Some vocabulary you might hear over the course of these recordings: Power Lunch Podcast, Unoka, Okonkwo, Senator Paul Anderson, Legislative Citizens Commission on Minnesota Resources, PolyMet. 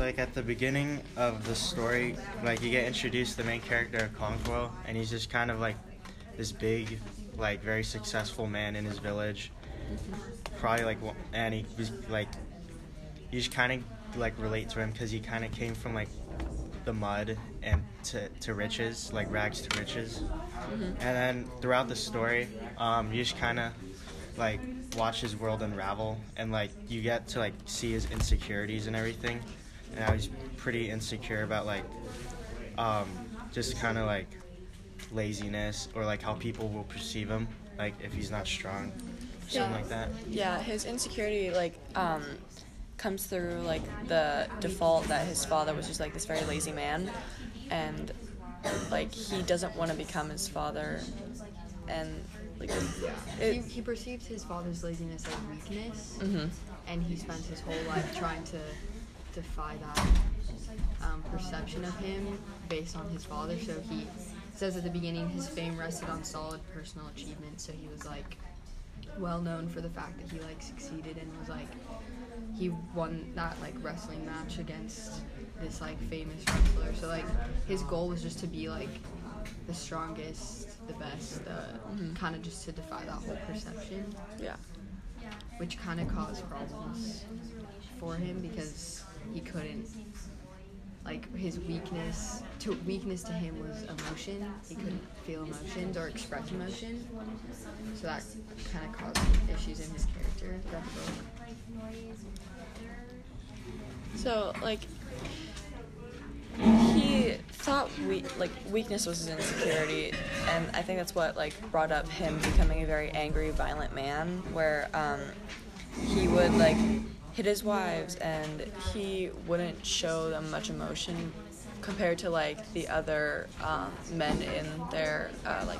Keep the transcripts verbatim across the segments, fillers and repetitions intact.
like at the beginning of the story, like you get introduced to the main character Okonkwo, and he's just kind of like this big, like very successful man in his village. Probably like, and he was like, you just kind of like relate to him because he kind of came from like the mud and to, to riches, like rags to riches. Mm-hmm. And then throughout the story, um, you just kind of like watch his world unravel, and like you get to like see his insecurities and everything. And I was pretty insecure about like um, just kind of like laziness, or like how people will perceive him, like if he's not strong. Yeah. Something like that. Yeah, his insecurity like um, comes through like the default that his father was just like this very lazy man, and like he doesn't want to become his father, and like it, he, he perceives his father's laziness as weakness, mm-hmm. and he spends his whole life trying to defy that um, perception of him based on his father. So he says at the beginning his fame rested on solid personal achievement, so he was like well known for the fact that he like succeeded and was like he won that like wrestling match against this like famous wrestler. So like his goal was just to be like the strongest, the best, uh, mm-hmm. kind of just to defy that whole perception. Yeah, which kind of caused problems for him because he couldn't like his weakness to weakness to him was emotion. He couldn't feel emotions or express emotion, so that kind of caused issues in his character throughout the book. So like he thought we like weakness was his insecurity, and I think that's what like brought up him becoming a very angry, violent man, where um he would like hit his wives, and he wouldn't show them much emotion compared to like the other um, men in their uh, like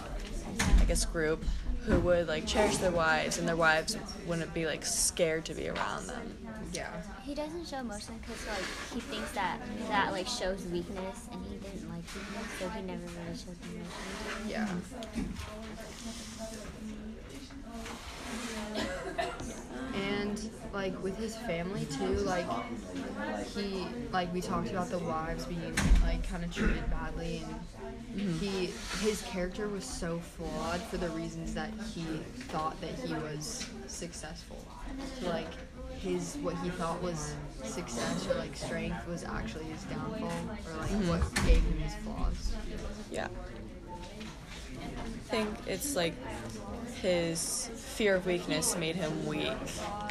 I guess group who would like cherish their wives, and their wives wouldn't be like scared to be around them. Yeah. He doesn't show emotion because like he thinks that that like shows weakness, and he didn't like weakness, so he never really shows emotion. Yeah. And like with his family too, like he like we talked about the wives being like kind of treated badly, and mm-hmm. he his character was so flawed for the reasons that he thought that he was successful. So like his what he thought was success or like strength was actually his downfall, or like mm-hmm. what gave him his flaws. Yeah. I think it's like his fear of weakness made him weak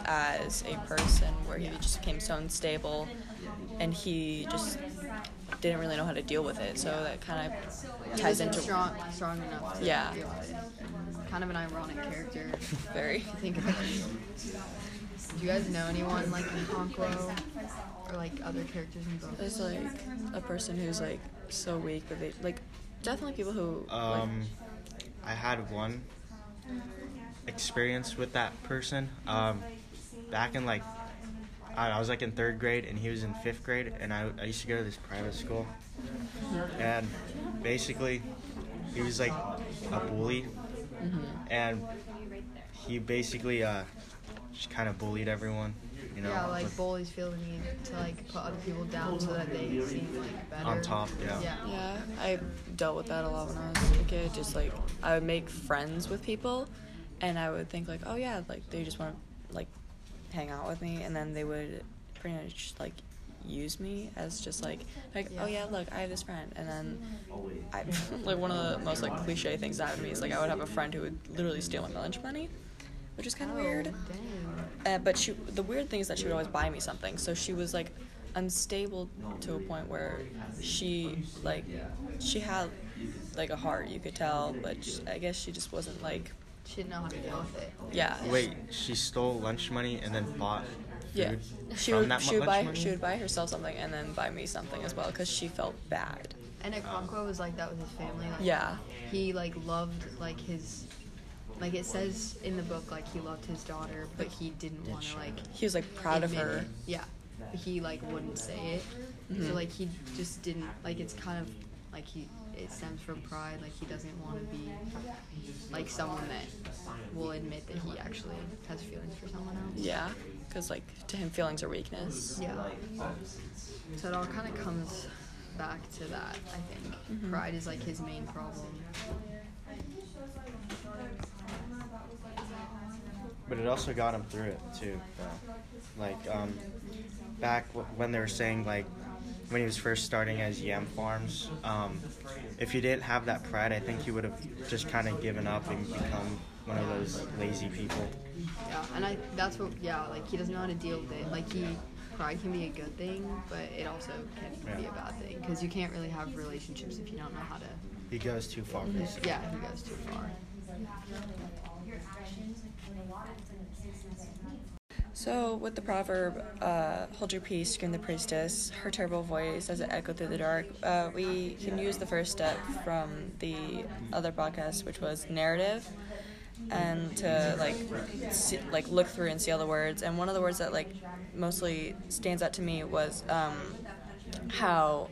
as a person, where he just became so unstable and he just didn't really know how to deal with it, so that kind of ties into strong, strong enough to yeah. deal with it. Kind of an ironic character. Very. To think about it. Do you guys know anyone like Okonkwo or like other characters in books? There's like a person who's like so weak, but they like definitely people who um like, I had one experience with that person um back in like I, I was like in third grade and he was in fifth grade, and I, I used to go to this private school, and basically he was like a bully, mm-hmm. and he basically uh just kind of bullied everyone, you know. Yeah, like with, bullies feel the need to like put other people down so that they seem like better. On top, yeah. yeah. Yeah, I dealt with that a lot when I was a kid. Just like I would make friends with people, and I would think like, oh yeah, like they just want to like hang out with me, and then they would pretty much like use me as just like like yeah. oh yeah, look, I have this friend, and then I like one of the most like cliche things that happened to me is like I would have a friend who would literally steal my lunch money, which is kind of oh, weird. Uh, but she, the weird thing is that she would always buy me something. So she was like unstable to a point where she like she had like a heart, you could tell, but she, I guess she just wasn't like she didn't know how to deal with it. Yeah. Wait, she stole lunch money and then bought food yeah. she from would, that she would lunch buy money? She would buy herself something and then buy me something as well because she felt bad. And Okonkwo was like that with his family. Like, yeah. He like loved like his. Like, it says in the book, like, he loved his daughter, but he didn't want to, like... He was, like, proud of her. It. Yeah. But he, like, wouldn't say it. Mm-hmm. So, like, he just didn't... Like, it's kind of, like, he... It stems from pride. Like, he doesn't want to be, like, someone that will admit that he actually has feelings for someone else. Yeah. because, like, to him, feelings are weakness. Yeah. So it all kind of comes back to that, I think. Mm-hmm. Pride is, like, his main problem. But it also got him through it, too, though. Like, um, back w- when they were saying, like, when he was first starting as yam farms, um, if he didn't have that pride, I think he would have just kind of given up and become one of those lazy people. Yeah, and I that's what, yeah, like, he doesn't know how to deal with it. Like, he, pride can be a good thing, but it also can yeah. be a bad thing, because you can't really have relationships if you don't know how to. He goes too far, basically. Yeah, he goes too far. So with the proverb, uh, hold your peace, scream the priestess, her terrible voice as it echoed through the dark, uh, we can use the first step from the other podcast, which was narrative, and to like see, like look through and see all the words. And one of the words that like mostly stands out to me was um, how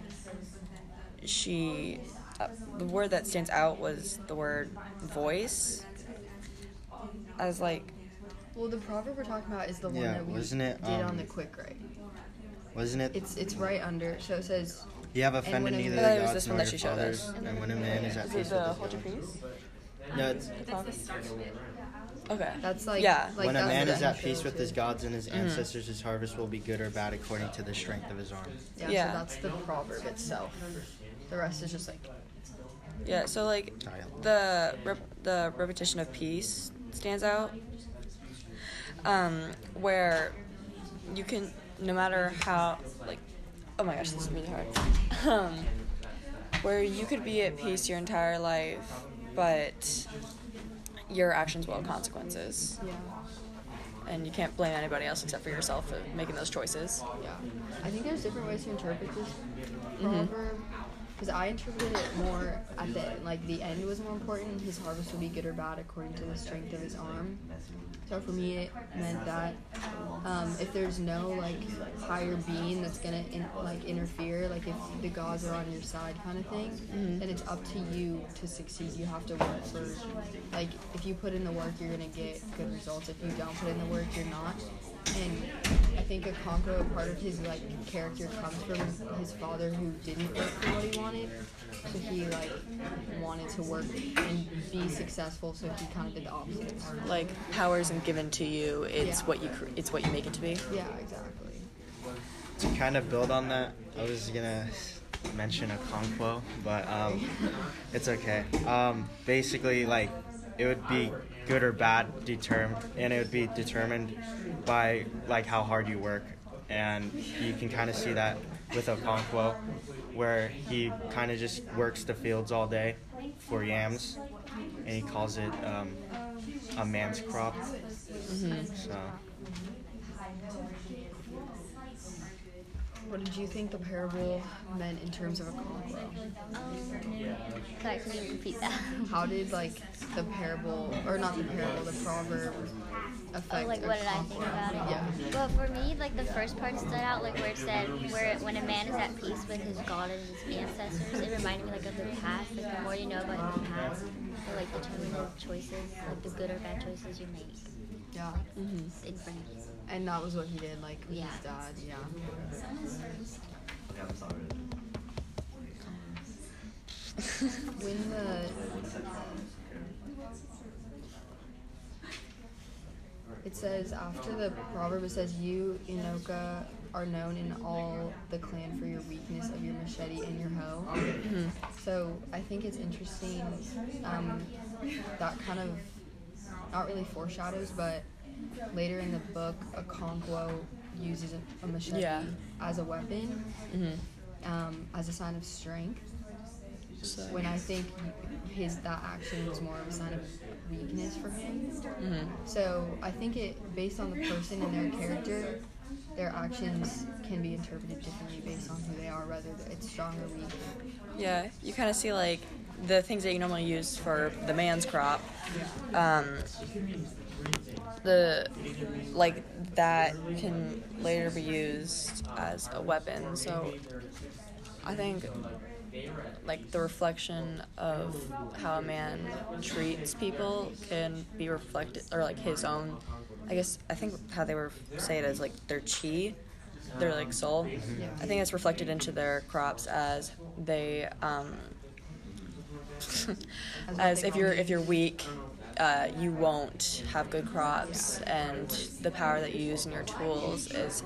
she, uh, the word that stands out was the word voice. I was like, well, the proverb we're talking about is the one yeah, that we wasn't it, did um, on the quick right. Wasn't it? It's it's right under. So it says, you have offended neither the gods this nor one that your she fathers, showed us. And, and when a man is at peace with his hold your peace? No, it's... That's okay. That's like... Yeah. Like when a man is at peace with his gods and his ancestors, mm-hmm. his harvest will be good or bad according to the strength of his arm. Yeah, yeah. So that's the proverb itself. The rest is just like... Yeah, so like the rep- the repetition of peace stands out. Um, where you can, no matter how, like, oh my gosh, this is really hard. Um, where you could be at peace your entire life, but your actions will have consequences. Yeah. And you can't blame anybody else except for yourself for making those choices. Yeah. I think there's different ways to interpret this proverb. Mm-hmm. Because I interpreted it more at the end, like the end was more important. His harvest will be good or bad according to the strength of his arm. So for me, it meant that um, if there's no like higher being that's gonna in, like interfere, like if the gods are on your side, kind of thing, mm-hmm. then it's up to you to succeed. You have to work for, like if you put in the work, you're gonna get good results. If you don't put in the work, you're not. And I think Okonkwo, part of his like character comes from his father, who didn't work for what he wanted. So he like wanted to work and be successful. So he kind of did the opposite. Like power isn't given to you; it's yeah. what you cre- it's what you make it to be. Yeah, exactly. To kind of build on that, I was gonna mention Okonkwo, but um, it's okay. Um, basically, like it would be good or bad determined, and it would be determined by like how hard you work, and you can kind of see that with Okonkwo, where he kind of just works the fields all day for yams, and he calls it um, a man's crop. Mm-hmm. So, what did you think the parable meant in terms of Okonkwo? Um, sorry, can you repeat that? How did like the parable, or not the parable, the proverb? Oh, like what did I think about it? Yeah. Well, for me, like the first part stood out, like where it said, "Where when a man is at peace with his God and his ancestors," it reminded me like of the past. Like the more you know about the past, the like determine the choices, like the good or bad choices you make. Yeah. Mm-hmm. In front of you. And that was what he did, like with yeah. his dad. Yeah. Yeah, I'm sorry. When the It says, after the proverb, it says, you, Unoka, are known in all the clan for your weakness of your machete and your hoe. Mm-hmm. So I think it's interesting um, that kind of, not really foreshadows, but later in the book, Okonkwo uses a, a machete yeah. as a weapon, mm-hmm. um, as a sign of strength. So. When I think his that action was more of a sign of weakness for him. Mm-hmm. So I think it, based on the person and their character, their actions can be interpreted differently based on who they are, whether it's strong or weak. Yeah, you kind of see like the things that you normally use for the man's crop. Yeah. Um, the like that can later be used as a weapon. So I think. Like the reflection of how a man treats people can be reflected, or like his own I guess, I think how they were saying it is like their chi, their like soul. Mm-hmm. I think it's reflected into their crops as they, um, as if you're if you're weak, uh, you won't have good crops, and the power that you use in your tools is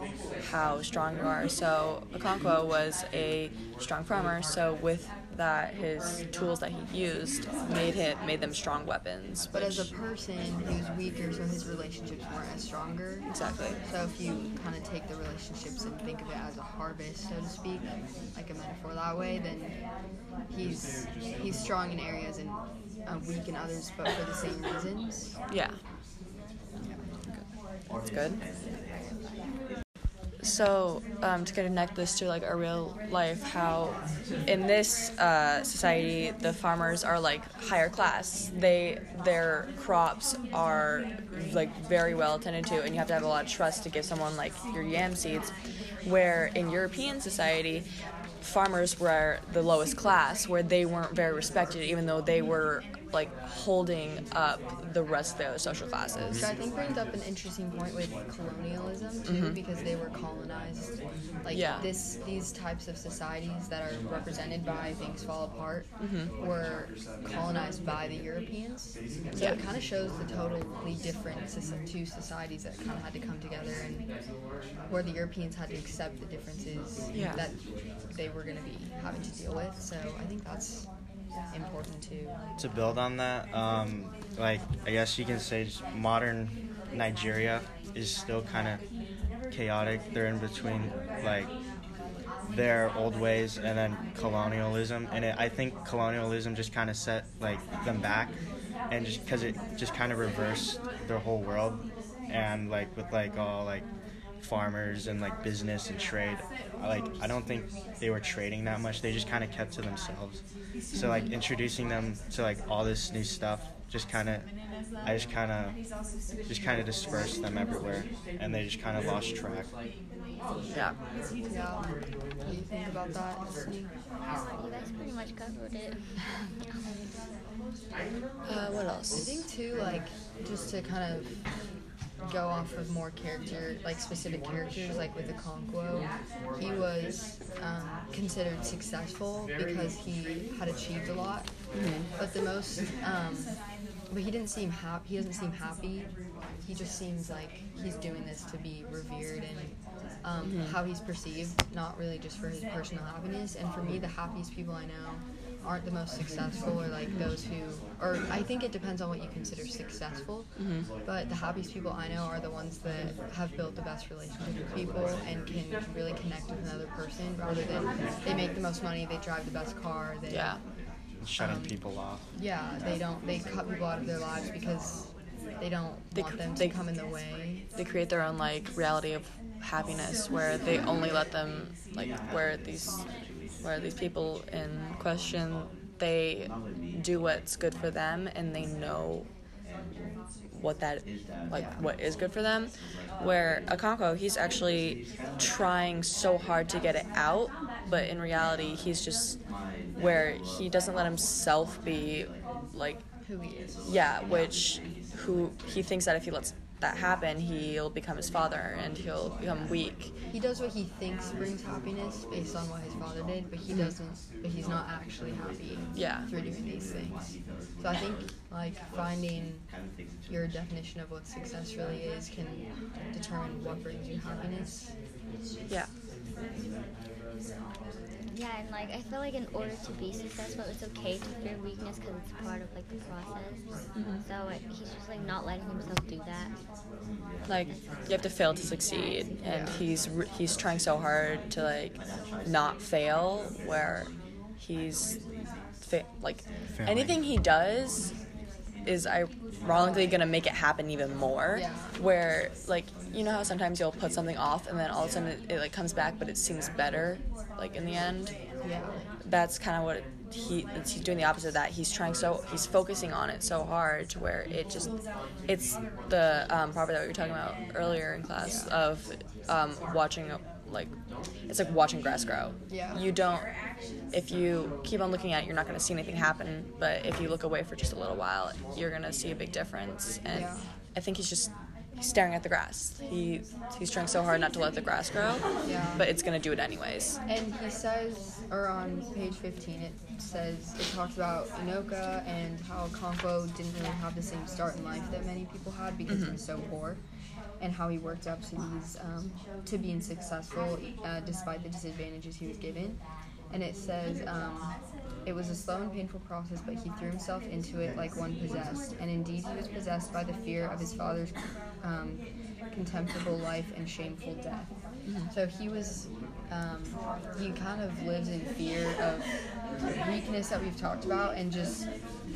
how strong you are. So Okonkwo was a strong farmer, so with that, his tools that he used made him made them strong weapons. But as a person, he was weaker, so his relationships weren't as stronger. Exactly. So if you kind of take the relationships and think of it as a harvest, so to speak, like a metaphor that way, then he's he's strong in areas and uh, weak in others, but for the same reasons. Yeah. Yeah. That's good. So, um, to connect this to, like, our real life, how in this uh, society the farmers are, like, higher class. They Their crops are, like, very well attended to, and you have to have a lot of trust to give someone, like, your yam seeds, where in European society, farmers were the lowest class, where they weren't very respected, even though they were, like, holding up the rest of their social classes. So I think brings up an interesting point with colonialism, too, mm-hmm. because they were colonized. Like, yeah. this, these types of societies that are represented by things fall apart mm-hmm. were colonized by the Europeans. So yeah. it kind of shows the totally different two societies that kind of had to come together, and where the Europeans had to accept the differences yeah. that they were going to be having to deal with. So I think that's important too. To build on that, um, like, I guess you can say modern Nigeria is still kind of chaotic. They're in between, like, their old ways and then colonialism, and it, I think colonialism just kind of set, like, them back, and just because it just kind of reversed their whole world, and, like, with, like, all, like, farmers and, like, business and trade, like, I don't think they were trading that much. They just kind of kept to themselves. So, like, introducing them to, like, all this new stuff just kind of I just kind of just kind of dispersed them everywhere, and they just kind of lost track. Yeah. Yeah. What do you think about that? You guys pretty much covered it. Uh, what else? I think too, like, just to kind of go off of more character, like, specific characters, like with Okonkwo, he was um, considered successful because he had achieved a lot, mm-hmm. but the most, um, but he didn't seem happy, he doesn't seem happy, he just seems like he's doing this to be revered, and um, mm-hmm. how he's perceived, not really just for his personal happiness. And for me, the happiest people I know aren't the most successful, or, like, those who, or I think it depends on what you consider successful, mm-hmm. but the happiest people I know are the ones that have built the best relationship with people and can really connect with another person, rather than they make the most money, they drive the best car, they yeah. shutting um, people off. Yeah, they don't, they cut people out of their lives because they don't they want cr- them to they, come in the way. They create their own, like, reality of happiness, where they only let them, like, where these... where these people in question, they do what's good for them, and they know what that, like, yeah. what is good for them. Where Okonkwo, he's actually trying so hard to get it out, but in reality, he's just where he doesn't let himself be, like, who he is. Yeah, which who he thinks that if he lets that happen, he'll become his father, and he'll become weak. He does what he thinks brings happiness based on what his father did, but he doesn't, but he's not actually happy yeah. through doing these things. So I think, like, finding your definition of what success really is can determine what brings you happiness. Yeah. Yeah, and, like, I feel like in order to be successful, it's okay to fear weakness because it's part of, like, the process. Mm-hmm. So it, he's just, like, not letting himself do that. Like, you have to fail to succeed, and he's he's trying so hard to, like, not fail, where he's fa- like failing. Anything he does is ironically gonna make it happen even more, yeah. where, like, you know how sometimes you'll put something off and then all of a sudden it, it like comes back, but it seems better, like, in the end. Yeah, that's kind of what it, he it's, he's doing the opposite of that. He's trying so he's focusing on it so hard to where it just it's the um, proverb that we were talking about earlier in class yeah. of um, watching. Like, it's like watching grass grow. Yeah. You don't, if you keep on looking at it, you're not going to see anything happen. But if you look away for just a little while, you're going to see a big difference. And yeah. I think he's just, he's staring at the grass. He he's trying so hard not to let the grass grow, yeah. but it's gonna do it anyways. And he says, or on page fifteen, it says it talks about Unoka and how Okonkwo didn't really have the same start in life that many people had because mm-hmm. he was so poor, and how he worked up to these um, to being successful uh, despite the disadvantages he was given. And it says, um, it was a slow and painful process, but he threw himself into it like one possessed. And indeed, he was possessed by the fear of his father's um, contemptible life and shameful death. Mm-hmm. So he was, um, he kind of lives in fear of weakness that we've talked about and just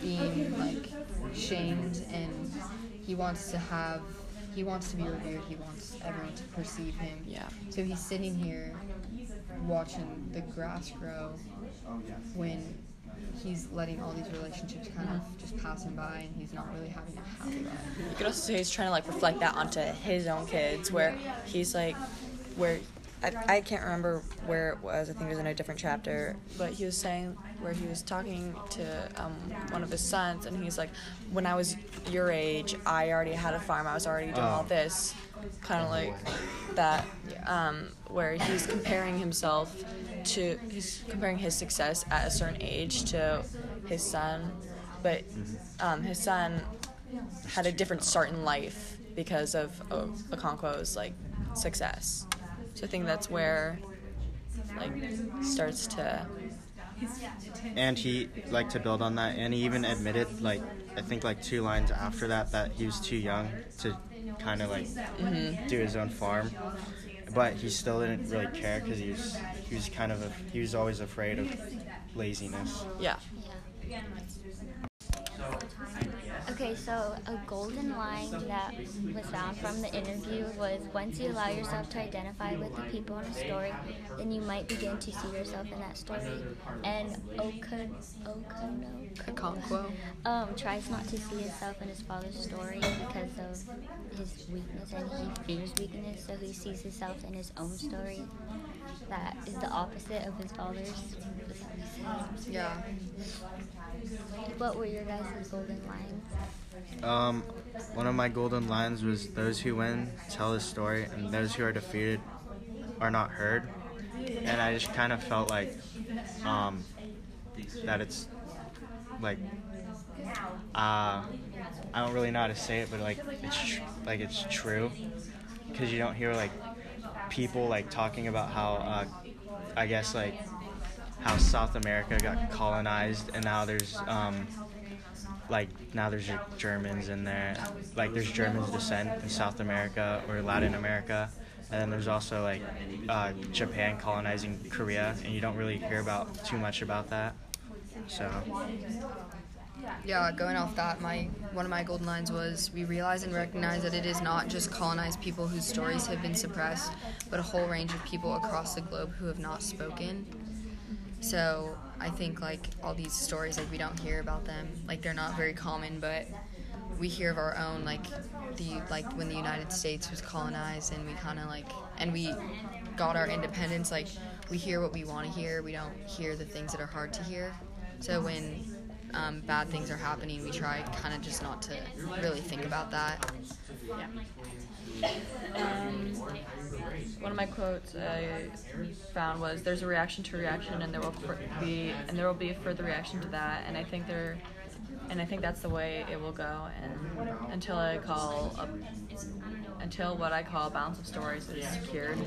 being like shamed. And he wants to have, he wants to be revered. He wants everyone to perceive him. Yeah. So he's sitting here watching the grass grow when he's letting all these relationships kind of just pass him by, and he's not really having a happy life. You could also say he's trying to like reflect that onto his own kids, where he's like, where I, I can't remember where it was. I think it was in a different chapter, but he was saying where he was talking to um, one of his sons, and he's like, when I was your age, I already had a farm. I was already doing all this. Kind of like that, um, where he's comparing himself to, he's comparing his success at a certain age to his son, but um, his son had a different start in life because of o- Okonkwo's like success. So I think that's where like starts to. And he, like, to build on that, and he even admitted, like, I think like two lines after that, that he was too young to kind of like mm-hmm. do his own farm, but he still didn't really care because he was he was kind of a, he was always afraid of laziness. Yeah. Okay, so a golden line that was found from the interview was, once you allow yourself to identify with the people in a story, then you might begin to see yourself in that story. And Okonkwo Okonkwo um, tries not to see himself in his father's story because of his weakness, and he fears weakness, so he sees himself in his own story that is the opposite of his father's. Yeah. What were your guys' golden lines? Um, one of my golden lines was, those who win tell the story, and those who are defeated are not heard. And I just kind of felt like um, that it's like uh, I don't really know how to say it, but like it's tr- like it's true, because you don't hear like people like talking about how uh, I guess like. how South America got colonized, and now there's um, like now there's Germans in there, like there's German descent in South America or Latin America, and then there's also like uh, Japan colonizing Korea, and you don't really hear about too much about that. So yeah, going off that, my one of my golden lines was, we realize and recognize that it is not just colonized people whose stories have been suppressed, but a whole range of people across the globe who have not spoken. So I think like all these stories, like we don't hear about them, like they're not very common, but we hear of our own, like the like when the United States was colonized, and we kind of like and we got our independence, like we hear what we want to hear. We don't hear the things that are hard to hear. So when um, bad things are happening, we try kind of just not to really think about that. Yeah. Um, one of my quotes I found was, "There's a reaction to reaction, and there will fr- be and there will be a further reaction to that." And I think there, and I think that's the way it will go. And until I call up, until what I call a balance of stories is secured,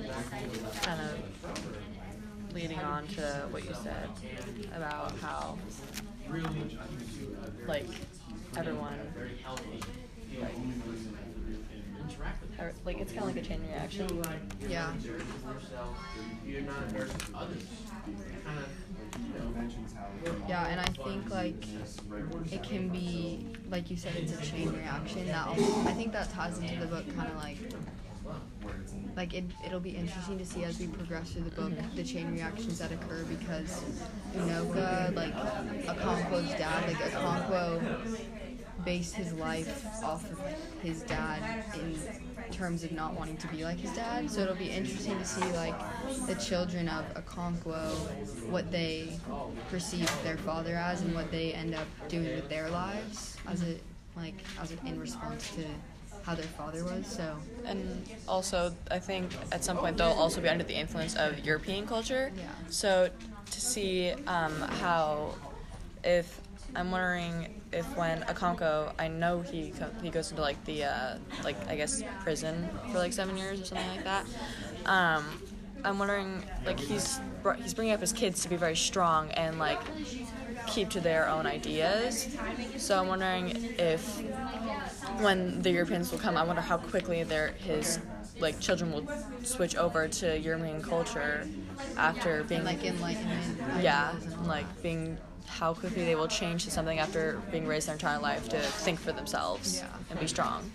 kind of leading on to what you said about how, like, everyone. Like, Or, like it's kind of like a chain reaction. Yeah. Yeah, and I think like it can be, like you said, it's a chain reaction. That also, I think that ties into the book, kind of like like it. It'll be interesting to see as we progress through the book the chain reactions that occur, because Unoka, like Okonkwo's dad, like Okonkwo based his life off of his dad in terms of not wanting to be like his dad. So it'll be interesting to see like the children of Okonkwo, what they perceive their father as, and what they end up doing with their lives as a like as a, in response to how their father was. So, and also I think at some point they'll also be under the influence of European culture. Yeah. So to see um, how, if I'm wondering if when Okonkwo, I know he co- he goes into like the uh, like I guess prison for like seven years or something like that. Um, I'm wondering like he's br- he's bringing up his kids to be very strong and like keep to their own ideas. So I'm wondering if when the Europeans will come, I wonder how quickly their his like children will switch over to European culture after being like enlightenment. Yeah, like being. How quickly they will change to something after being raised their entire life to think for themselves yeah. and be strong.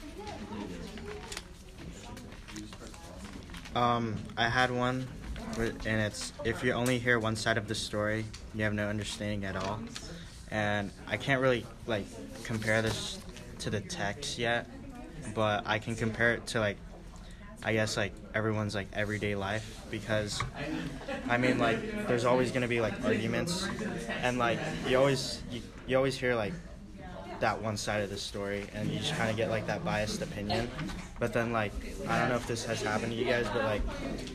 Um, I had one, and it's if you only hear one side of the story, you have no understanding at all. And I can't really like compare this to the text yet, but I can compare it to like, I guess like everyone's like everyday life, because I mean like there's always gonna be like arguments, and like you always you, you always hear like that one side of the story, and you just kind of get like that biased opinion. But then like I don't know if this has happened to you guys, but like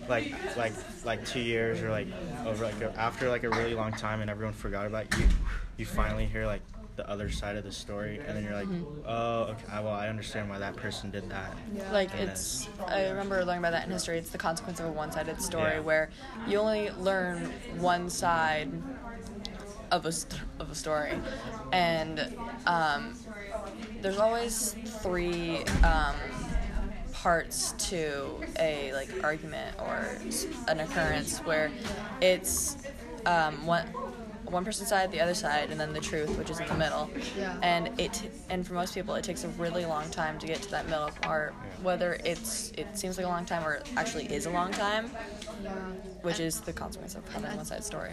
like like like two years or like over like a, after like a really long time and everyone forgot about you, you finally hear like the other side of the story, and then you're like, mm-hmm. oh, okay, well, I understand why that person did that. Yeah. Like, and it's, then, I remember learning about that in history, it's the consequence of a one-sided story yeah. where you only learn one side of a, st- of a story, and um, there's always three um, parts to a, like, argument or an occurrence where it's um, one... one person's side, the other side, and then the truth, which is in the middle. Yeah. And it, and for most people, it takes a really long time to get to that middle part, whether it's it seems like a long time or it actually is a long time, yeah. which and is the consequence of having a one-sided story.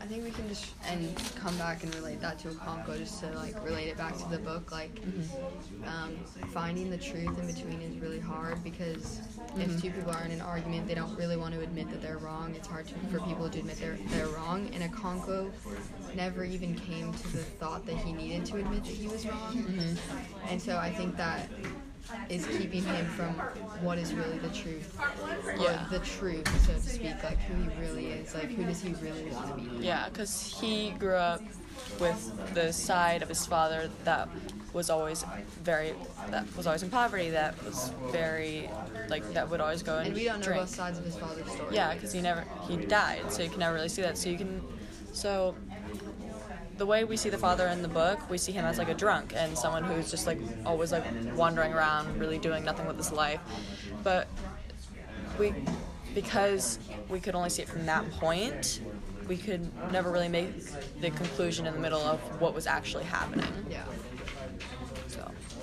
I think we can just and come back and relate that to Okonkwo, just to like relate it back to the book. Like mm-hmm. um, finding the truth in between is really hard, because mm-hmm. if two people are in an argument, they don't really want to admit that they're wrong. It's hard to, for people to admit they're they're wrong. And Okonkwo never even came to the thought that he needed to admit that he was wrong. Mm-hmm. And so I think that is keeping him from what is really the truth, or yeah. the truth, so to speak, like who he really is, like who does he really want to be. Yeah, because he grew up with the side of his father that was always very, that was always in poverty, that was very, like, that would always go and drink. And we don't know drink. both sides of his father's story. Yeah, because he never, he died, so you can never really see that, so you can, so... the way we see the father in the book, we see him as like a drunk and someone who's just like always like wandering around, really doing nothing with his life. But we, because we could only see it from that point, we could never really make the conclusion in the middle of what was actually happening. Yeah. So.